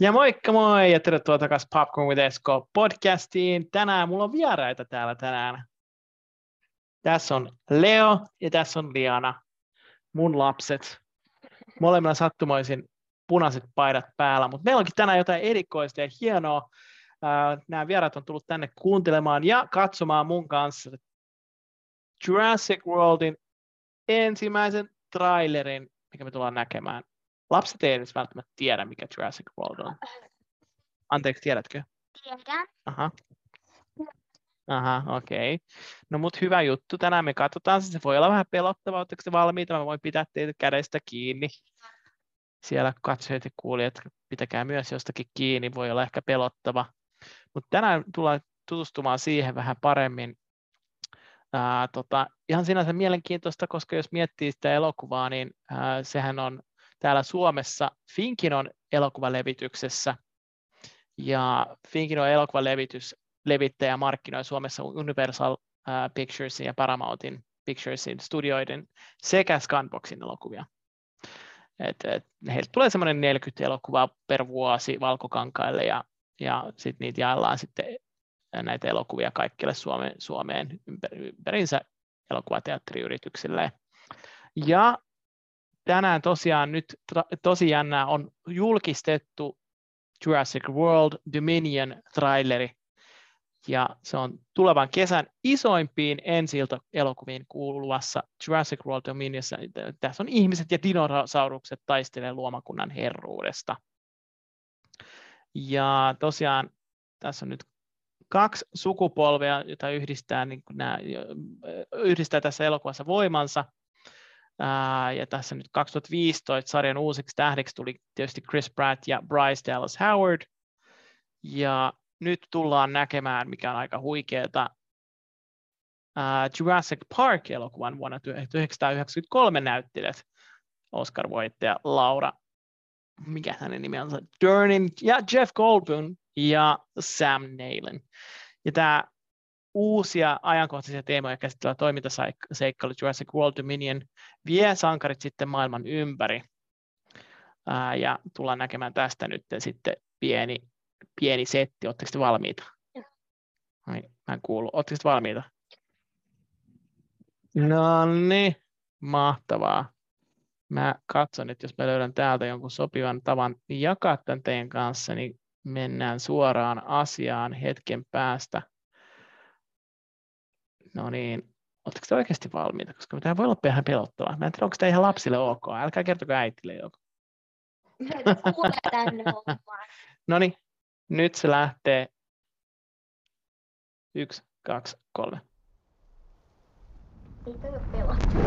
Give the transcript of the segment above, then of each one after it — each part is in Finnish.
Ja moikka moi ja tervetuloa takaisin Popcorn with Esco podcastiin. Tänään mulla on vieraita täällä tänään. Tässä on Leo ja tässä on Liana, mun lapset. Molemmilla sattumoisin punaiset paidat päällä, mutta meillä onkin tänään jotain erikoista ja hienoa. Nämä vierat on tullut tänne kuuntelemaan ja katsomaan mun kanssa Jurassic Worldin ensimmäisen trailerin, mikä me tullaan näkemään. Lapset ei edes välttämättä tiedä, mikä Jurassic World on. Anteeksi, tiedätkö? Tiedän. Aha, okei. Okay. No mut hyvä juttu. Tänään me katsotaan. Se voi olla vähän pelottavaa. Oletteko te valmiita? Mä voin pitää teitä kädestä kiinni. Siellä katsojat ja kuulijat, pitäkää myös jostakin kiinni. Voi olla ehkä pelottava. Mutta tänään tullaan tutustumaan siihen vähän paremmin. Ihan sinänsä mielenkiintoista, koska jos miettii sitä elokuvaa, niin sehän on täällä Suomessa Finkin on elokuvalevityksessä, ja Finkin on elokuvalevittäjä markkinoi Suomessa Universal Picturesin ja Paramountin Picturesin studioiden sekä Scanboxin elokuvia. Heiltä tulee semmoinen 40 elokuvaa per vuosi valkokankaille, ja sitten niitä jaellaan sitten näitä elokuvia kaikille Suomeen ympäriinsä elokuvateatteriyrityksille. Ja tänään tosiaan nyt tosi jännää on julkistettu Jurassic World Dominion traileri, ja se on tulevan kesän isoimpiin ensi-ilta-elokuviin kuuluvassa Jurassic World Dominionissa. Tässä on ihmiset ja dinosaurukset taistelee luomakunnan herruudesta. Ja tosiaan tässä on nyt kaksi sukupolvea, joita yhdistää, niin yhdistää tässä elokuvassa voimansa. Ja tässä nyt 2015 sarjan uusiksi tähdiksi tuli tietysti Chris Pratt ja Bryce Dallas Howard. Ja nyt tullaan näkemään, mikä on aika huikeeta, Jurassic Park-elokuvan vuonna 1993 näyttelijät. Oscar-voittaja Laura, mikä hänen nimensä, Dernin ja Jeff Goldblum ja Sam Neillin. Ja tämä uusia ajankohtaisia teemoja käsittelevä toimintaseikkailu Jurassic World Dominion vie sankarit sitten maailman ympäri. Ja tullaan näkemään tästä nyt sitten pieni setti. Oletteko te valmiita? Ai, mä en kuulu. Oletteko te valmiita? No niin, mahtavaa. Mä katson, että jos mä löydän täältä jonkun sopivan tavan jakaa tämän teidän kanssa, niin mennään suoraan asiaan hetken päästä. No niin, oletteko te oikeasti valmiita? Koska tämä voi olla vähän pelottavaa. Mä en tiedä, onko tämä ihan lapsille ok. Älkää kertoko äitille joko. No niin, nyt se lähtee. 1, 2, 3. Ei toi ole pelottavaa.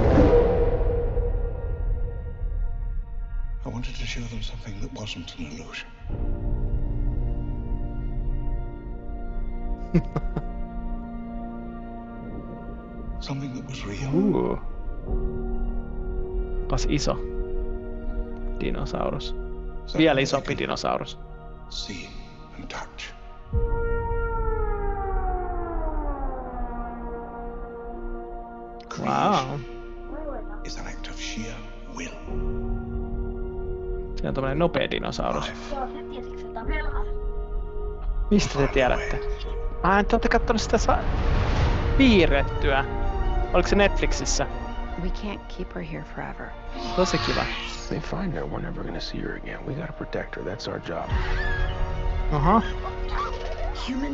I wanted to show them something that wasn't an illusion. Something that was real. Pas iso dinosaurus. Vielä isompi dinosaurus. See and touch. Wow. Is an act of sheer will. Se on tommonen nopea dinosaurus. Mistä te tiedätte? Te olette kattonut sitä piirrettyä. Oliko se Netflixissä? We can't keep her here forever. Tosi kiva. They find her, we're never gonna see her again. We gotta protect her, that's our job. Aha.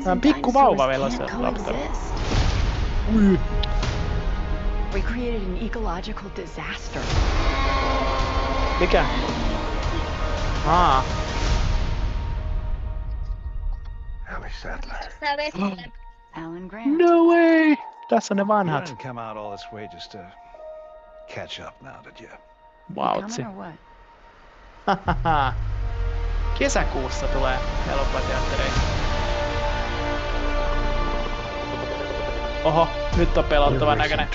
Tää on pikku vauva vielä se lapsi. We created an ecological disaster. Mikä? Alice Sadler. Alan Grant. No way! Tässä on ne vanhat. You didn't come out all this way just to catch up now, did you? Wautsi. Kesäkuussa tulee elokuvateattereihin. Oho, nyt on pelottava näköinen.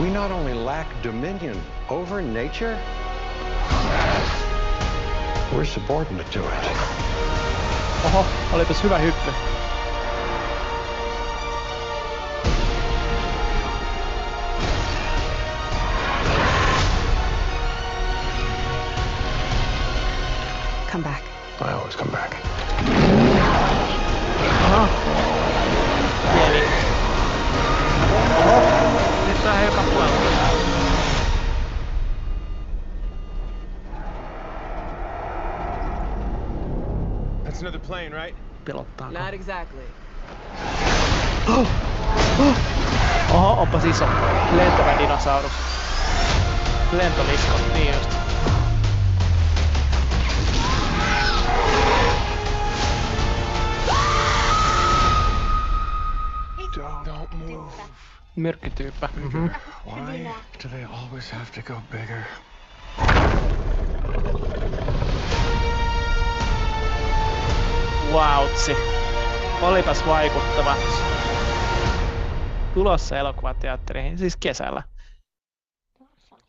We not only lack dominion over nature, we're subordinate to it. Oho, olipas hyvä hyppy. plane, right? Not exactly. Oho, onpas iso. Lentävä dinosaurus. Lentolisko, niin just. Don't move. Myrkkityyppä. Mm-hmm. Why do they always have to go bigger? Vautsi. Olipas vaikuttava. Tulossa elokuvateatteriin, siis kesällä.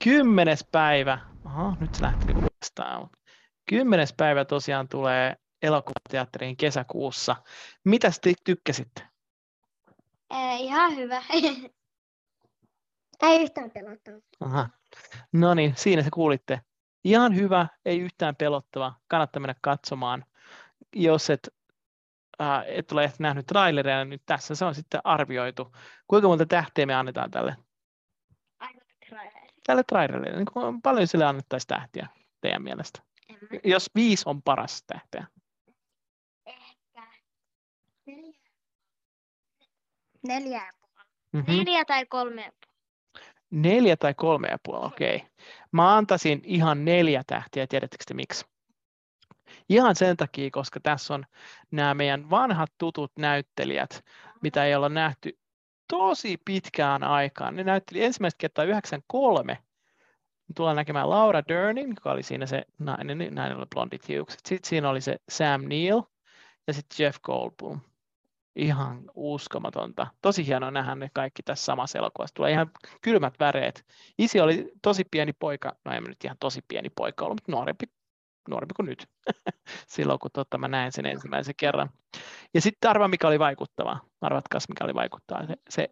10. päivä. Aha, nyt se lähti uudestaan. 10. päivä tosiaan tulee elokuvateatteriin kesäkuussa. Mitäs te tykkäsitte? Ihan hyvä. Ei yhtään pelottava. Aha. No niin, siinä se kuulitte. Ihan hyvä, ei yhtään pelottava. Kannattaa mennä katsomaan. Jos et ole nähnyt trailereja, niin tässä se on sitten arvioitu. Kuinka monta tähteä me annetaan tälle? Tälle trailerille. Niin paljon sille annettaisiin tähtiä teidän mielestä? Jos 5 on paras tähteä. Ehkä 4,5. Mm-hmm. 4 tai 3,5. 4 tai 3,5, okei. Okay. Mä antaisin ihan 4 tähteä, tiedättekö te miksi? Ihan sen takia, koska tässä on nämä meidän vanhat tutut näyttelijät, mitä ei olla nähty tosi pitkään aikaan. Ne näytteli ensimmäistä kertaa 1993. Tullaan näkemään Laura Dernin, joka oli siinä se nainen oli blondit hiukset. Sitten siinä oli se Sam Neill ja sitten Jeff Goldblum. Ihan uskomatonta. Tosi hienoa nähdä ne kaikki tässä samassa elokuvassa. Tulee ihan kylmät väreet. Isi oli tosi pieni poika. No ei nyt ihan tosi pieni poika ollut, mutta nuorempi kuin nyt, silloin kun mä näin sen ensimmäisen kerran. Ja sitten arvaa, mikä oli vaikuttavaa. Arvatkaas, mikä oli vaikuttavaa. Se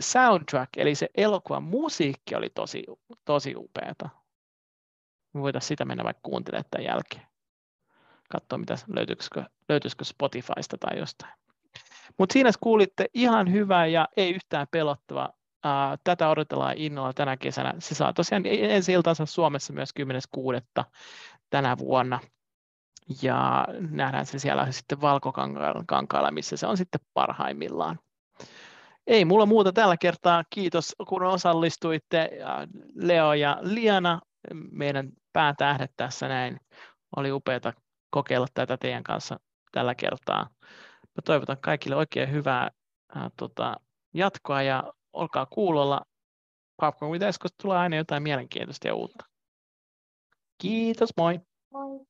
soundtrack, eli se elokuvan musiikki oli tosi upeata. Me voitaisiin sitä mennä vaikka kuuntelemaan tämän jälkeen. Katsoa, löytyisikö Spotifysta tai jostain. Mutta siinä kuulitte ihan hyvää ja ei yhtään pelottavaa. Tätä odotellaan innolla tänä kesänä. Se saa tosiaan ensi iltansa Suomessa myös 10.6. tänä vuonna. Ja nähdään se siellä sitten Valkokankaalla, missä se on sitten parhaimmillaan. Ei mulla muuta tällä kertaa. Kiitos, kun osallistuitte. Leo ja Liana, meidän päätähdet tässä näin. Oli upeata kokeilla tätä teidän kanssa tällä kertaa. Mä toivotan kaikille oikein hyvää jatkoa ja olkaa kuulolla. Popcorn with Esco, tulee aina jotain mielenkiintoista ja uutta. Kiitos, moi! Moi!